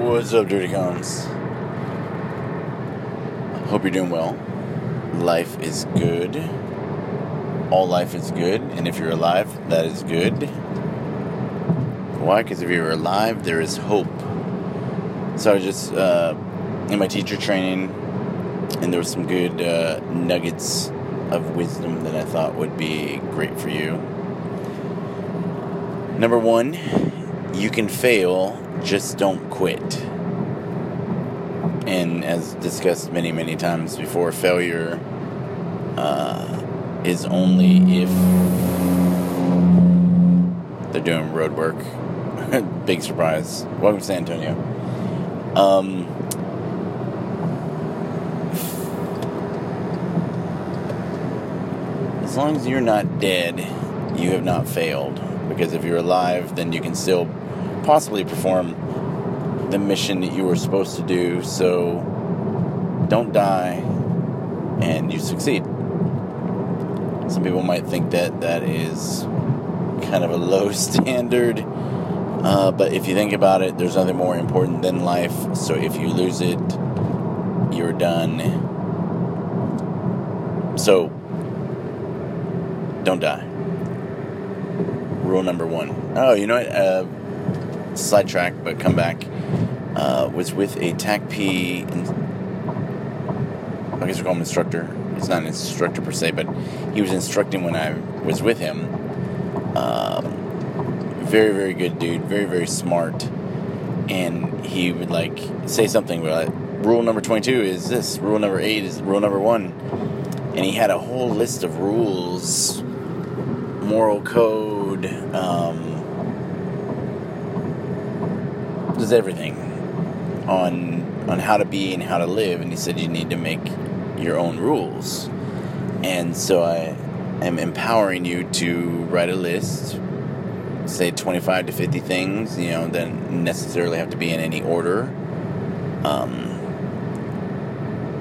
What's up, Dirty Cons? Hope you're doing well. Life is good. All life is good. And if you're alive, that is good. Why? Because if you're alive, there is hope. So I was just in my teacher training, and there was some good nuggets of wisdom that I thought would be great for you. Number one, you can fail, just don't quit. And as discussed many, many times before, failure is only if they're doing road work. Big surprise. Welcome to San Antonio. As long as you're not dead, you have not failed. Because if you're alive, then you can still possibly perform the mission that you were supposed to do. So don't die, and you succeed. Some people might think that that is kind of a low standard, but if you think about it, there's nothing more important than life. So if you lose it, you're done. So don't die. Rule number one. Oh, you know what? Sidetrack, but come back. Was with a TACP. I guess we call him instructor. It's not an instructor per se, but he was instructing when I was with him. Very, very good dude. Very, very smart. And he would like say something. Like, rule number 22 is this. Rule number 8 is rule number 1. And he had a whole list of rules, moral code. Does everything on how to be and how to live, and he said you need to make your own rules. And so I am empowering you to write a list, say 25 to 50 things, you know, that necessarily have to be in any order.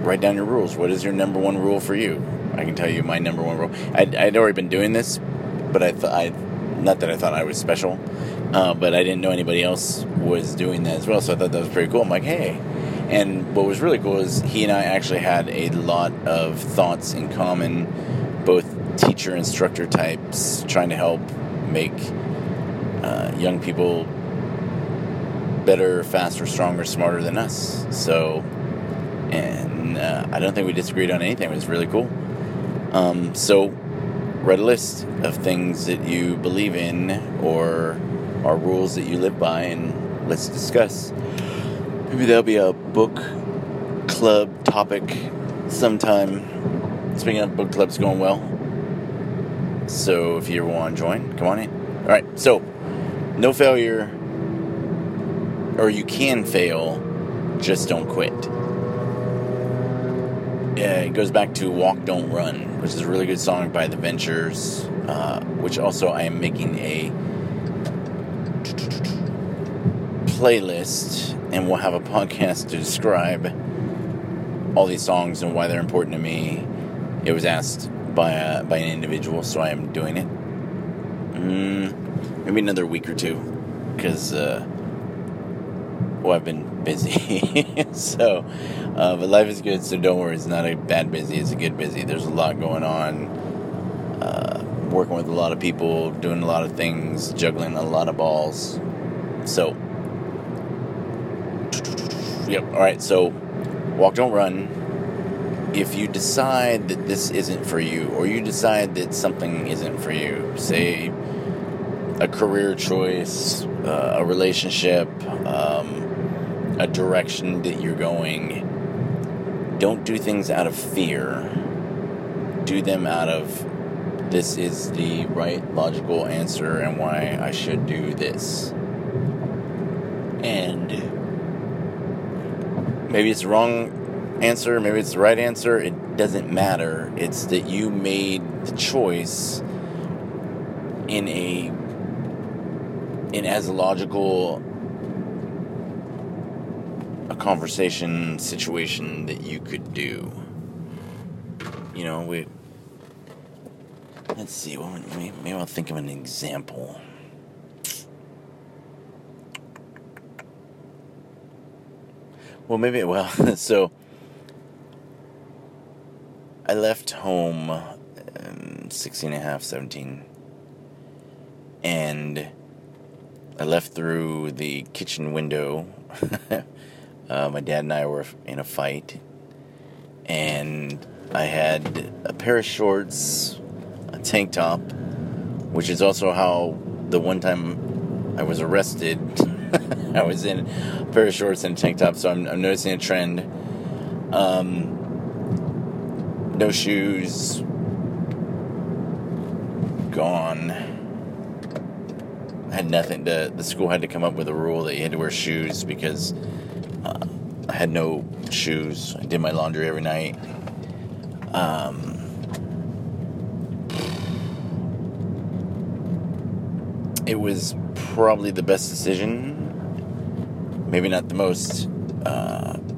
Write down your rules. What is your number one rule for you? I can tell you my number one rule. I'd already been doing this, but not that I thought I was special, but I didn't know anybody else was doing that as well, so I thought that was pretty cool. I'm like, hey. And what was really cool is he and I actually had a lot of thoughts in common, both teacher-instructor types, trying to help make young people better, faster, stronger, smarter than us. So, and I don't think we disagreed on anything. It was really cool. So write a list of things that you believe in or are rules that you live by, and let's discuss. Maybe there'll be a book club topic sometime. Speaking of, book club's going well. So if you want to join, come on in. All right, so no failure, or you can fail, just don't quit. Yeah, it goes back to Walk, Don't Run, which is a really good song by The Ventures, which also I am making a playlist, and we'll have a podcast to describe all these songs and why they're important to me. It was asked by an individual, so I am doing it. Maybe another week or two, because I've been busy. So, but life is good, so don't worry. It's not a bad busy, it's a good busy. There's a lot going on. Working with a lot of people, doing a lot of things, juggling a lot of balls. So, yep, alright, so walk, don't run. If you decide that this isn't for you, or you decide that something isn't for you, say a career choice, a relationship, a direction that you're going, don't do things out of fear. Do them out of, this is the right logical answer and why I should do this. And maybe it's the wrong answer, maybe it's the right answer, it doesn't matter. It's that you made the choice in as logical a conversation situation that you could do. You know, let's see. Maybe I'll think of an example. Well, maybe it will. So, I left home 16 and a half, 17. And I left through the kitchen window. My dad and I were in a fight. And I had a pair of shorts, a tank top, which is also how the one time I was arrested, I was in a pair of shorts and a tank top. So I'm noticing a trend. No shoes. Gone. I had nothing. The school had to come up with a rule that you had to wear shoes because I had no shoes. I did my laundry every night. It was probably the best decision. Maybe not the most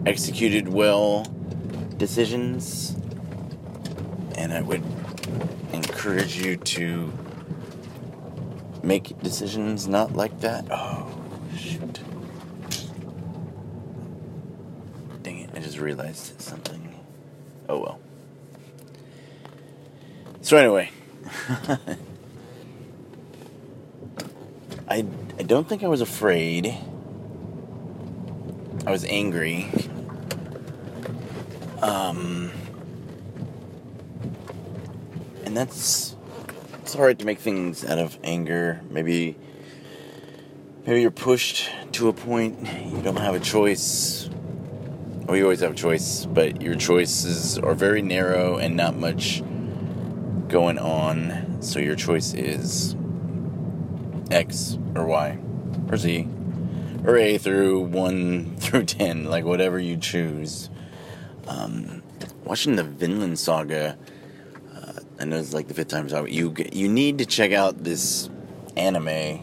executed well decisions. And I would encourage you to make decisions not like that. Oh, shoot. Dang it, I just realized something. Oh, well. So anyway, I don't think I was afraid. I was angry. And it's all right to make things out of anger. Maybe you're pushed to a point. You don't have a choice. Well, you always have a choice, but your choices are very narrow and not much going on, so your choice is X or Y or Z or A through 1 through 10, like whatever you choose. Watching the Vinland Saga, I know it's like the 5th time, so you need to check out this anime.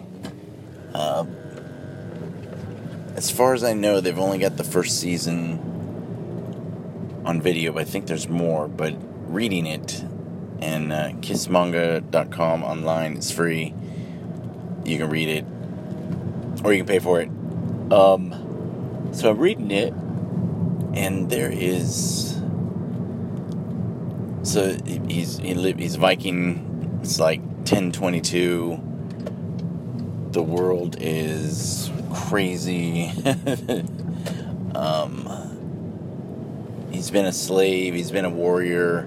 As far as I know, they've only got the first season on video, but I think there's more. But reading it, and kissmanga.com online, it's free. You can read it, or you can pay for it. So I'm reading it, and there is... So he's Viking. It's like 1022. The world is crazy. He's been a slave. He's been a warrior.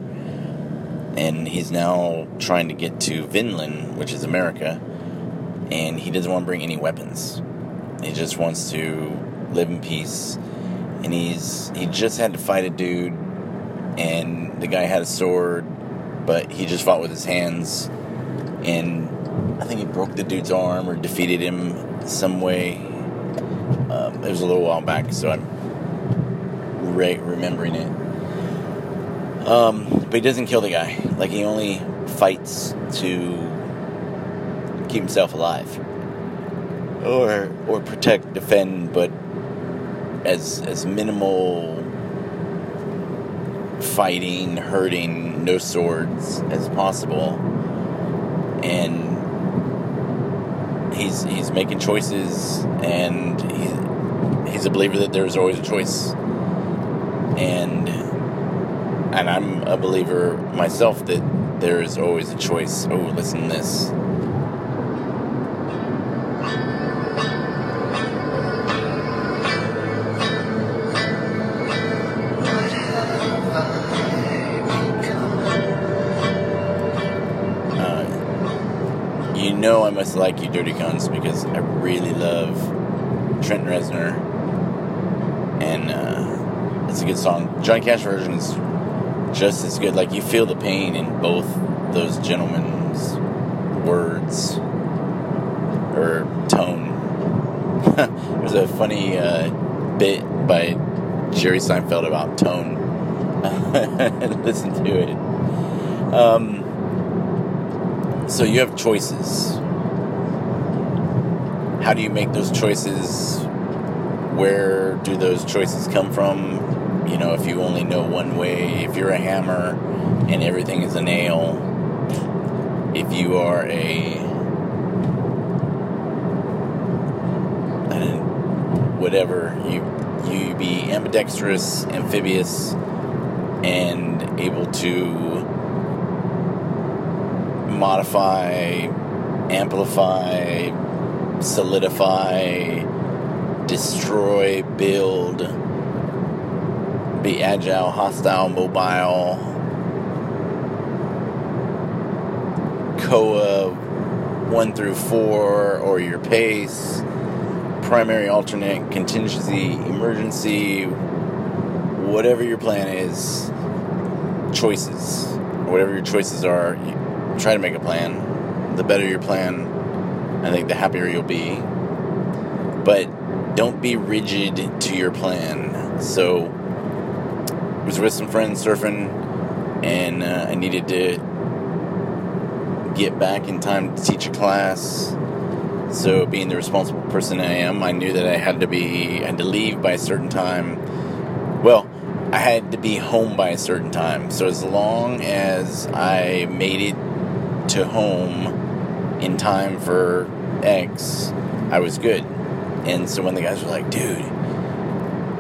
And he's now trying to get to Vinland, which is America, and he doesn't want to bring any weapons. He just wants to live in peace. And he just had to fight a dude, and the guy had a sword, but he just fought with his hands, and I think he broke the dude's arm or defeated him some way. It was a little while back, so I'm remembering it. But he doesn't kill the guy. Like, he only fights to keep himself alive. Or protect, defend, but as minimal fighting, hurting, no swords as possible. And he's making choices, and he's a believer that there's always a choice. And I'm a believer myself that there is always a choice. Oh, listen to this. You know I must like you, Dirty Guns, because I really love Trent Reznor. And it's a good song. Johnny Cash version is just as good. Like, you feel the pain in both those gentlemen's words or tone. There's a funny bit by Jerry Seinfeld about tone. Listen to it. So you have choices. How do you make those choices? Where do those choices come from? You know, if you only know one way, if you're a hammer and everything is a nail, if you are whatever, you you be ambidextrous, amphibious, and able to modify, amplify, solidify, destroy, build, be agile, hostile, mobile, koa 1 through 4, or your pace, primary, alternate, contingency, emergency, whatever your plan is, choices, whatever your choices are, you try to make a plan. The better your plan, I think the happier you'll be. But don't be rigid to your plan. So I was with some friends surfing, and I needed to get back in time to teach a class. So being the responsible person I am, I knew that I had to leave by a certain time. Well, I had to be home by a certain time. So as long as I made it to home in time for X, I was good. And so when the guys were like, dude,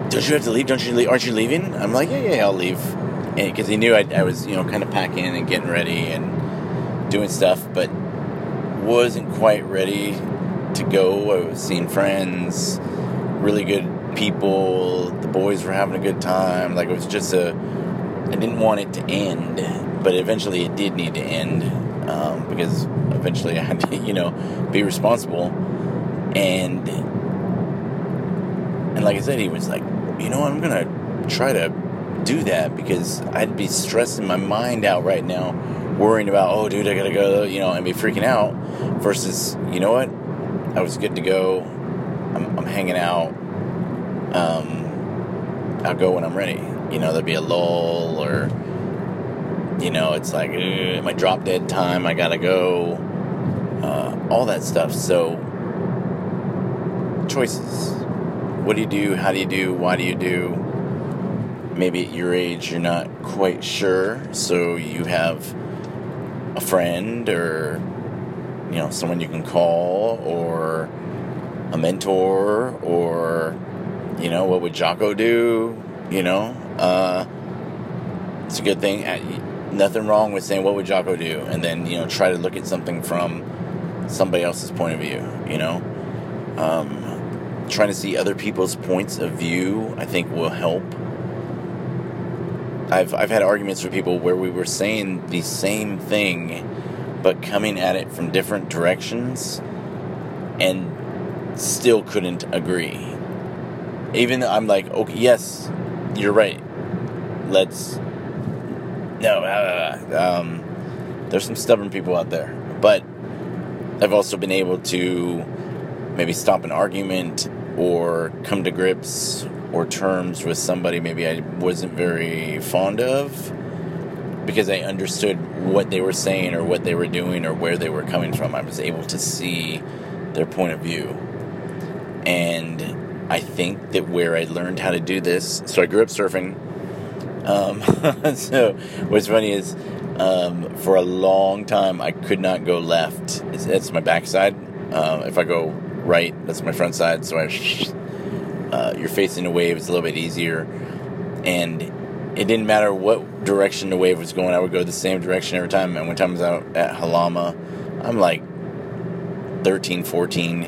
don't you have to leave? Aren't you leaving? I'm like, yeah, I'll leave. Because he knew I was, kind of packing and getting ready and doing stuff, but wasn't quite ready to go. I was seeing friends, really good people. The boys were having a good time. Like, it was just I didn't want it to end, but eventually it did need to end, because eventually I had to, be responsible. And like I said, he was like, I'm going to try to do that, because I'd be stressing my mind out right now, worrying about, oh, dude, I got to go, and be freaking out, versus, what? I was good to go. I'm hanging out. I'll go when I'm ready. There'll be a lull, or, it's like, my drop dead time, I got to go. All that stuff. So, choices. What do you do? How do you do? Why do you do? Maybe at your age, you're not quite sure. So you have a friend, or, someone you can call, or a mentor, or, what would Jocko do? It's a good thing. Nothing wrong with saying, what would Jocko do? And then, try to look at something from somebody else's point of view, trying to see other people's points of view, I think, will help. I've had arguments with people where we were saying the same thing, but coming at it from different directions, and still couldn't agree. Even though I'm like, okay, yes, you're right. There's some stubborn people out there, but I've also been able to maybe stop an argument, or come to grips or terms with somebody maybe I wasn't very fond of, because I understood what they were saying, or what they were doing, or where they were coming from. I was able to see their point of view. And I think that where I learned how to do this, so I grew up surfing. So what's funny is, for a long time, I could not go left. It's my backside. If I go right, that's my front side, so you're facing the wave, it's a little bit easier, and it didn't matter what direction the wave was going, I would go the same direction every time. And one time I was out at Halama, I'm like 13, 14,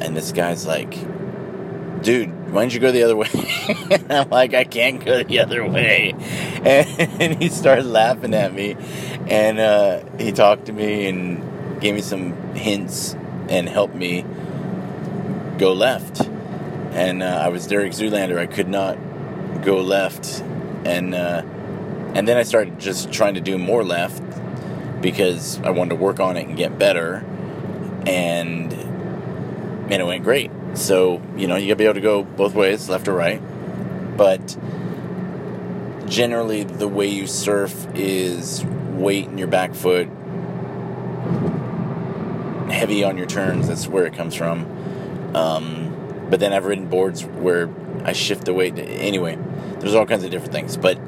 and this guy's like, dude, why don't you go the other way? And I'm like, I can't go the other way. And he started laughing at me, and he talked to me and gave me some hints and helped me go left. And I was Derek Zoolander. I could not go left. And then I started just trying to do more left, because I wanted to work on it and get better. And it went great. So, you gotta be able to go both ways, left or right. But generally, the way you surf is weight in your back foot, heavy on your turns. That's where it comes from. But then I've ridden boards where I shift the weight. Anyway, there's all kinds of different things. But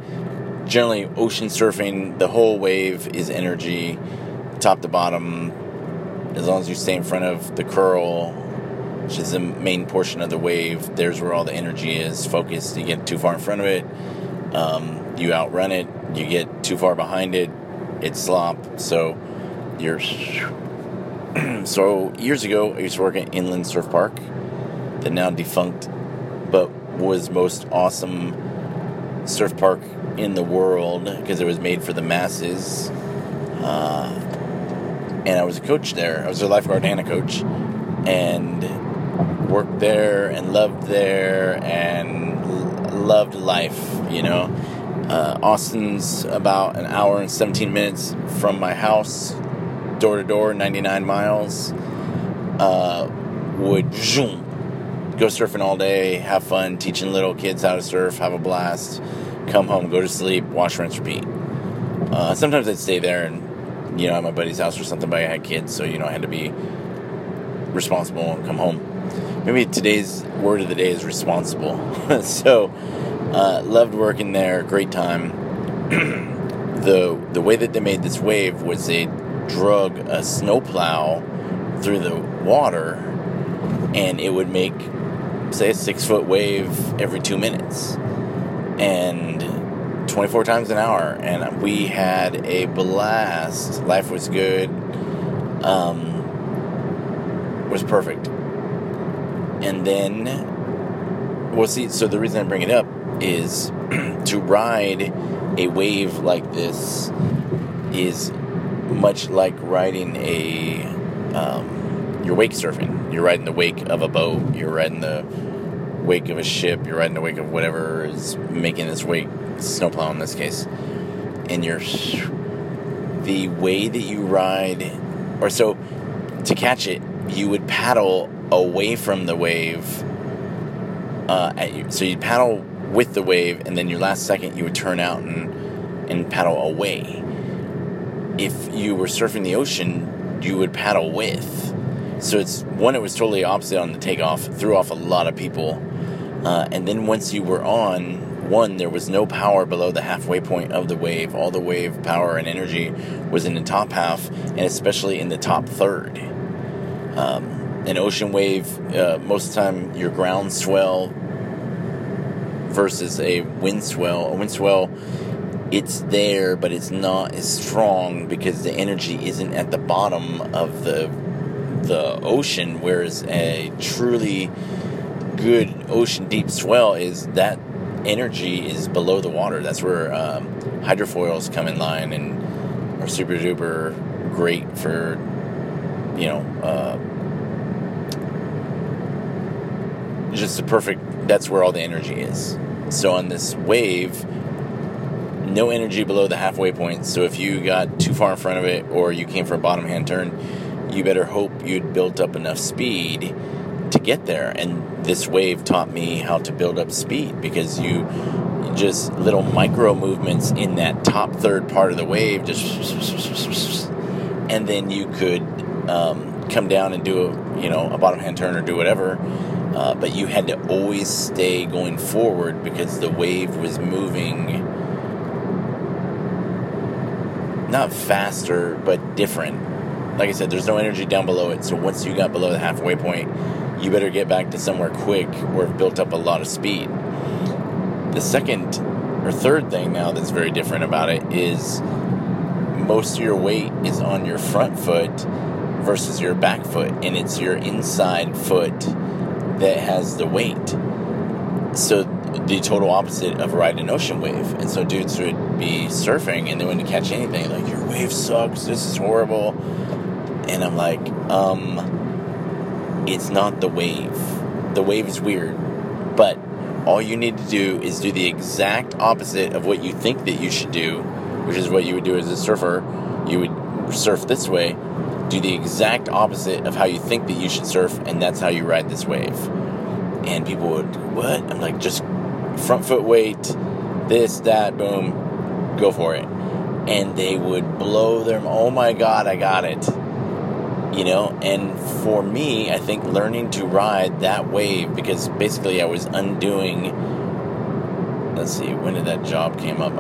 generally, ocean surfing, the whole wave is energy, top to bottom. As long as you stay in front of the curl, which is the main portion of the wave. There's where all the energy is focused. You get too far in front of it, you outrun it. You get too far behind it, it slop. So you're... So years ago, I used to work at Inland Surf Park, the now defunct, but was most awesome surf park in the world because it was made for the masses. And I was a coach there. I was a lifeguard and a coach, and worked there and loved there and loved life, you know. Austin's about an hour and 17 minutes from my house. Door to door, 99 miles, would zoom, go surfing all day, have fun, teaching little kids how to surf, have a blast, come home, go to sleep, wash, rinse, repeat. Sometimes I'd stay there and, you know, at my buddy's house or something, but I had kids, so, you know, I had to be responsible and come home. Maybe today's word of the day is responsible. So, loved working there, great time. The way that they made this wave was they drug a snowplow through the water, and it would make, say, a 6-foot wave every 2 minutes, and 24 times an hour, and we had a blast. Life was good, was perfect. And then, well, see, so the reason I bring it up is to ride a wave like this is much like riding a, you're wake surfing. You're riding the wake of a boat. You're riding the wake of a ship. You're riding the wake of whatever is making this wake, snowplow in this case. And you're, the way that you ride, or so, to catch it, you would paddle away from the wave. So you'd paddle with the wave, and then your last second you would turn out and paddle away. If you were surfing the ocean, you would paddle with. So it's, one, it was totally opposite on the takeoff. Threw off a lot of people. And then once you were on, one, there was no power below the halfway point of the wave. All the wave power and energy was in the top half, and especially in the top third. An ocean wave, most of the time, your ground swell versus a wind swell. A wind swell... it's there, but it's not as strong because the energy isn't at the bottom of the ocean, whereas a truly good ocean deep swell is that energy is below the water. That's where hydrofoils come in line and are super duper great for, you know, just the perfect, that's where all the energy is. So on this wave... no energy below the halfway point, so if you got too far in front of it or you came for a bottom hand turn, you better hope you'd built up enough speed to get there. And this wave taught me how to build up speed, because you just, little micro movements in that top third part of the wave, just, and then you could come down and do a, you know, a bottom hand turn or do whatever. But you had to always stay going forward because the wave was moving. Not faster, but different. Like I said, there's no energy down below it, so once you got below the halfway point, you better get back to somewhere quick or have built up a lot of speed. The second or third thing now that's very different about it is most of your weight is on your front foot versus your back foot, and it's your inside foot that has the weight. So the total opposite of riding an ocean wave. And so dudes would be surfing and they wouldn't catch anything. Like, your wave sucks, this is horrible. And I'm like, it's not the wave. The wave is weird. But all you need to do is do the exact opposite of what you think that you should do, which is what you would do as a surfer. You would surf this way. Do the exact opposite of how you think that you should surf, and that's how you ride this wave. And people would, what? I'm like, just front foot weight, this, that, boom, go for it. And they would blow them, oh my God, I got it. You know, and for me, I think learning to ride that wave, because basically I was undoing, let's see, when did that job came up?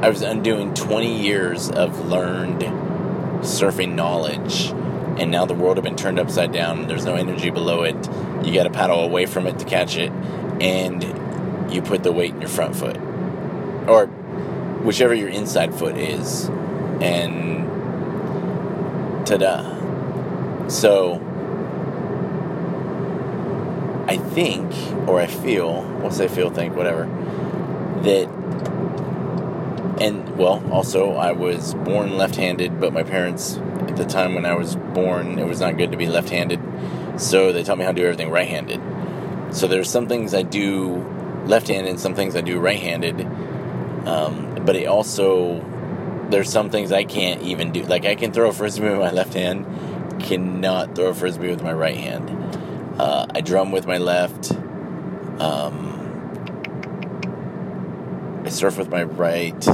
I was undoing 20 years of learned surfing knowledge. and now the world had been turned upside down. There's no energy below it. You got to paddle away from it to catch it, and you put the weight in your front foot, or whichever your inside foot is, and ta-da. So I think, or I feel, once I feel, think, whatever, that, and, well, also, I was born left-handed, but my parents, at the time when I was born, it was not good to be left-handed, so they taught me how to do everything right-handed. So there's some things I do left-handed and some things I do right-handed, but it also, there's some things I can't even do. Like, I can throw a frisbee with my left hand, cannot throw a frisbee with my right hand. I drum with my left. I surf with my right.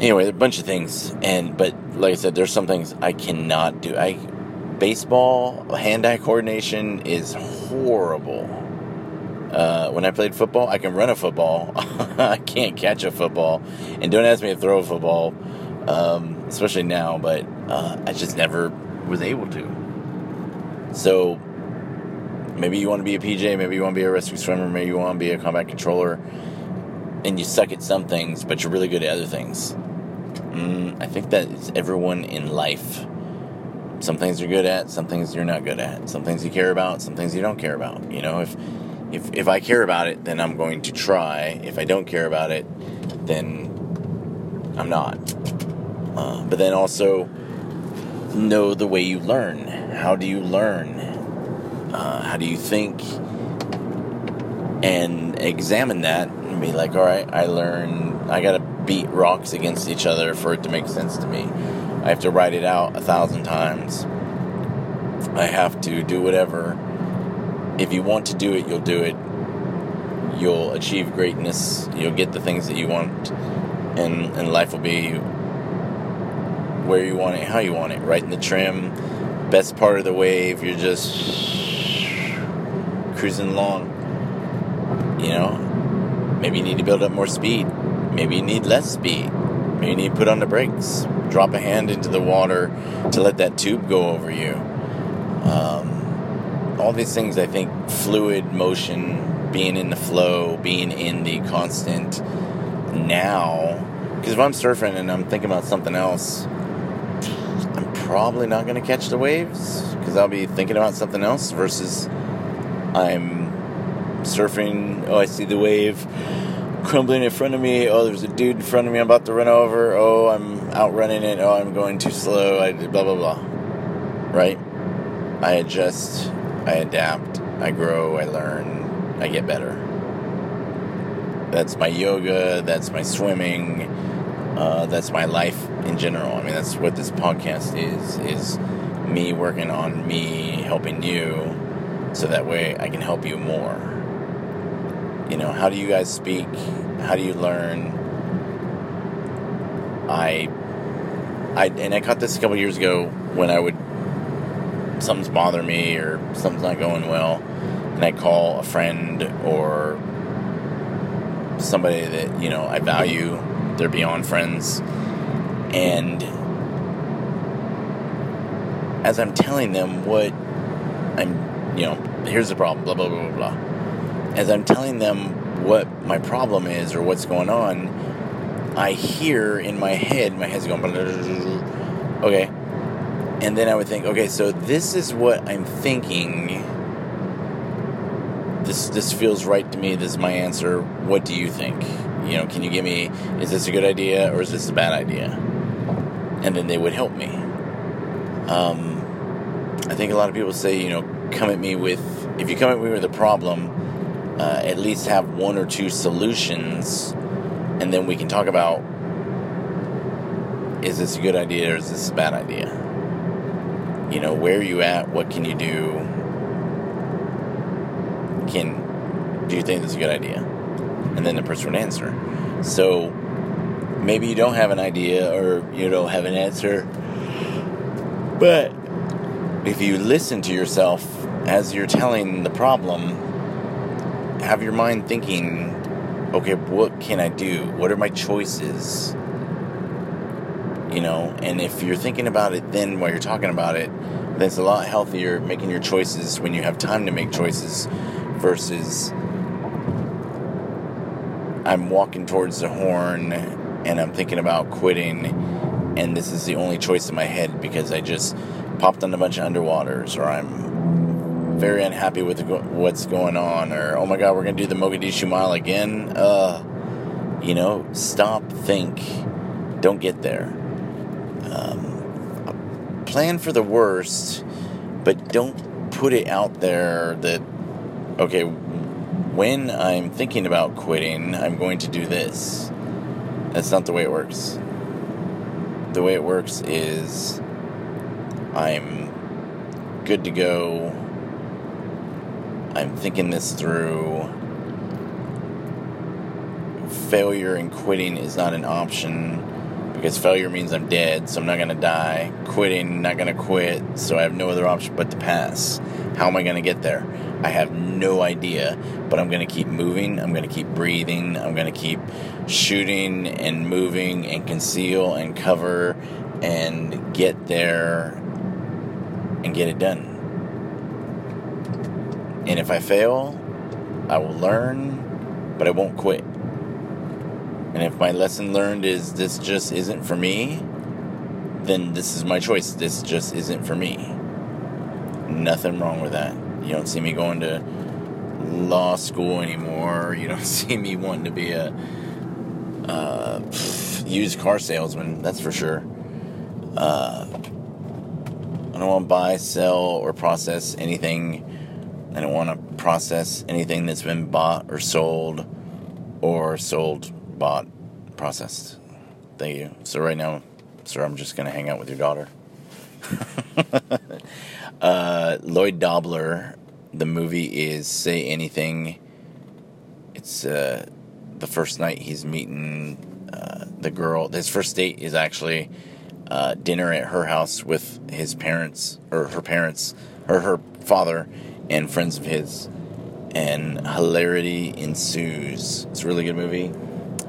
Anyway, a bunch of things. But like I said, there's some things I cannot do. Baseball, hand-eye coordination is horrible. When I played football, I can run a football. I can't catch a football. And don't ask me to throw a football, especially now. But I just never was able to. So, maybe you want to be a PJ, maybe you want to be a rescue swimmer, maybe you want to be a combat controller, and you suck at some things, but you're really good at other things. I think that it's everyone in life. Some things you're good at, some things you're not good at. Some things you care about, some things you don't care about. You know, if I care about it, then I'm going to try. If I don't care about it, then I'm not. But then also, know the way you learn. How do you learn? How do you think? And examine that and be like, all right, I got to beat rocks against each other for it to make sense to me. I have to write it out 1,000 times. I have to do whatever. If you want to do it, you'll do it. You'll achieve greatness. You'll get the things that you want. And life will be where you want it, how you want it. Right in the trim. Best part of the wave, you're just cruising along. You know, maybe you need to build up more speed. Maybe you need less speed. Maybe you need to put on the brakes. Drop a hand into the water to let that tube go over you. All these things, I think, fluid motion, being in the flow, being in the constant now. Because if I'm surfing and I'm thinking about something else, probably not going to catch the waves because I'll be thinking about something else versus I'm surfing. Oh, I see the wave crumbling in front of me. Oh, there's a dude in front of me I'm about to run over. Oh, I'm outrunning it. Oh, I'm going too slow. Blah, blah, blah. Right? I adjust. I adapt. I grow. I learn. I get better. That's my yoga. That's my swimming. That's my life in general. I mean, that's what this podcast is me working on me, helping you, so that way I can help you more. You know, how do you guys speak? How do you learn? I caught this a couple years ago when something's bothering me or something's not going well, and I call a friend or somebody that, you know, I value. They're beyond friends. And as I'm telling them what I'm, you know, here's the problem, blah, blah, blah, blah, blah. As I'm telling them what my problem is or what's going on, I hear in my head's going, okay. And then I would think, okay, so this is what I'm thinking. This feels right to me. This is my answer. What do you think? You know, can you give me, is this a good idea or is this a bad idea? And then they would help me. I think a lot of people say, you know, if you come at me with a problem, at least have one or two solutions, and then we can talk about, is this a good idea or is this a bad idea? You know, where are you at? What can you do? Do you think this is a good idea? And then the person would answer. So maybe you don't have an idea or you don't have an answer. But if you listen to yourself as you're telling the problem, have your mind thinking, okay, what can I do? What are my choices? you know? And if you're thinking about it then while you're talking about it, that's a lot healthier, making your choices when you have time to make choices versus I'm walking towards the horn and I'm thinking about quitting and this is the only choice in my head because I just popped on a bunch of underwaters, or I'm very unhappy with what's going on, or oh my god, we're going to do the Mogadishu Mile again. You know, stop, think, don't get there. Plan for the worst, but don't put it out there that, okay, when I'm thinking about quitting, I'm going to do this. That's not the way it works. The way it works is I'm good to go. I'm thinking this through. Failure and quitting is not an option. Because failure means I'm dead, so I'm not going to die. Quitting, not going to quit, so I have no other option but to pass. How am I going to get there? I have no idea, but I'm going to keep moving. I'm going to keep breathing. I'm going to keep shooting and moving and conceal and cover and get there and get it done. And if I fail, I will learn, but I won't quit. And if my lesson learned is this just isn't for me, then this is my choice. This just isn't for me. Nothing wrong with that. You don't see me going to law school anymore. You don't see me wanting to be a used car salesman, that's for sure. I don't want to buy, sell, or process anything. I don't want to process anything that's been bought or sold. Bought, processed. Thank you. So right now, sir, I'm just going to hang out with your daughter. Lloyd Dobler, the movie is Say Anything. It's the first night he's meeting the girl. His first date is actually dinner at her house with his parents, or her parents, or her father and friends of his. And hilarity ensues. It's a really good movie.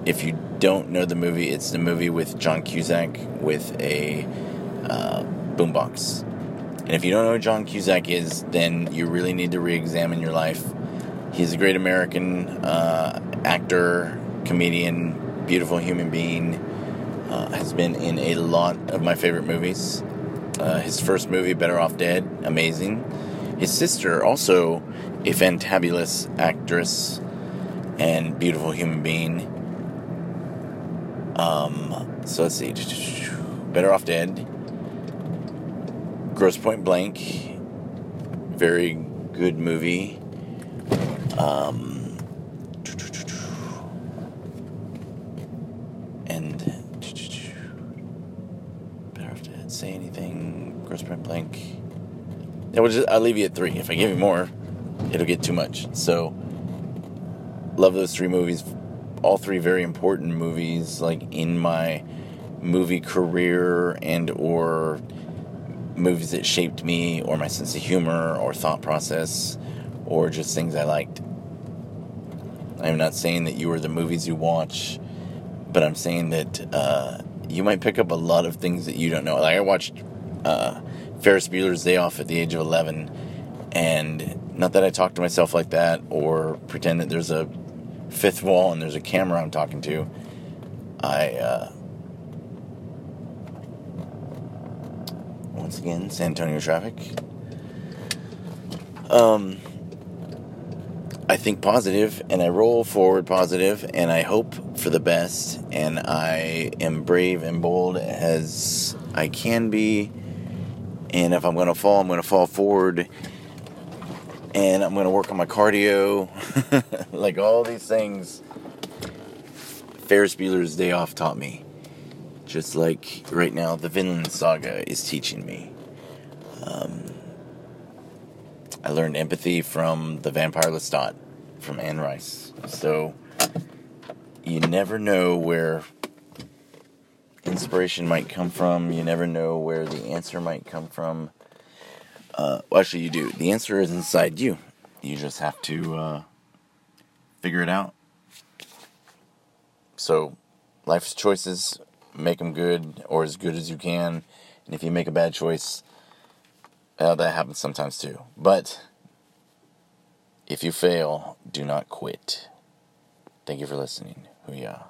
If you don't know the movie, it's the movie with John Cusack with a boombox. And if you don't know who John Cusack is, then you really need to re-examine your life. He's a great American actor, comedian, beautiful human being. Has been in a lot of my favorite movies. His first movie, Better Off Dead, amazing. His sister, also a fantabulous actress and beautiful human being. So let's see. Better Off Dead. Grosse Point Blank. Very good movie. And Better Off Dead. Say Anything. Grosse Point Blank. I'll leave you at 3. If I give you more, it'll get too much. So, love those 3 movies. All 3 very important movies, like in my movie career and or movies that shaped me or my sense of humor or thought process or just things I liked. I'm not saying that you are the movies you watch, but I'm saying that you might pick up a lot of things that you don't know. Like I watched Ferris Bueller's Day Off at the age of 11, and not that I talk to myself like that or pretend that there's a fifth wall and there's a camera I'm talking to. I once again, San Antonio traffic. I think positive, and I roll forward positive, and I hope for the best, and I am brave and bold as I can be, and if I'm going to fall, I'm going to fall forward. And I'm going to work on my cardio. Like all these things, Ferris Bueller's Day Off taught me. Just like right now, the Vinland Saga is teaching me. I learned empathy from the Vampire Lestat, from Anne Rice. So, you never know where inspiration might come from. You never know where the answer might come from. Well, actually, you do. The answer is inside you. You just have to figure it out. So, life's choices make them good or as good as you can. And if you make a bad choice, that happens sometimes too. But if you fail, do not quit. Thank you for listening. Hooyah.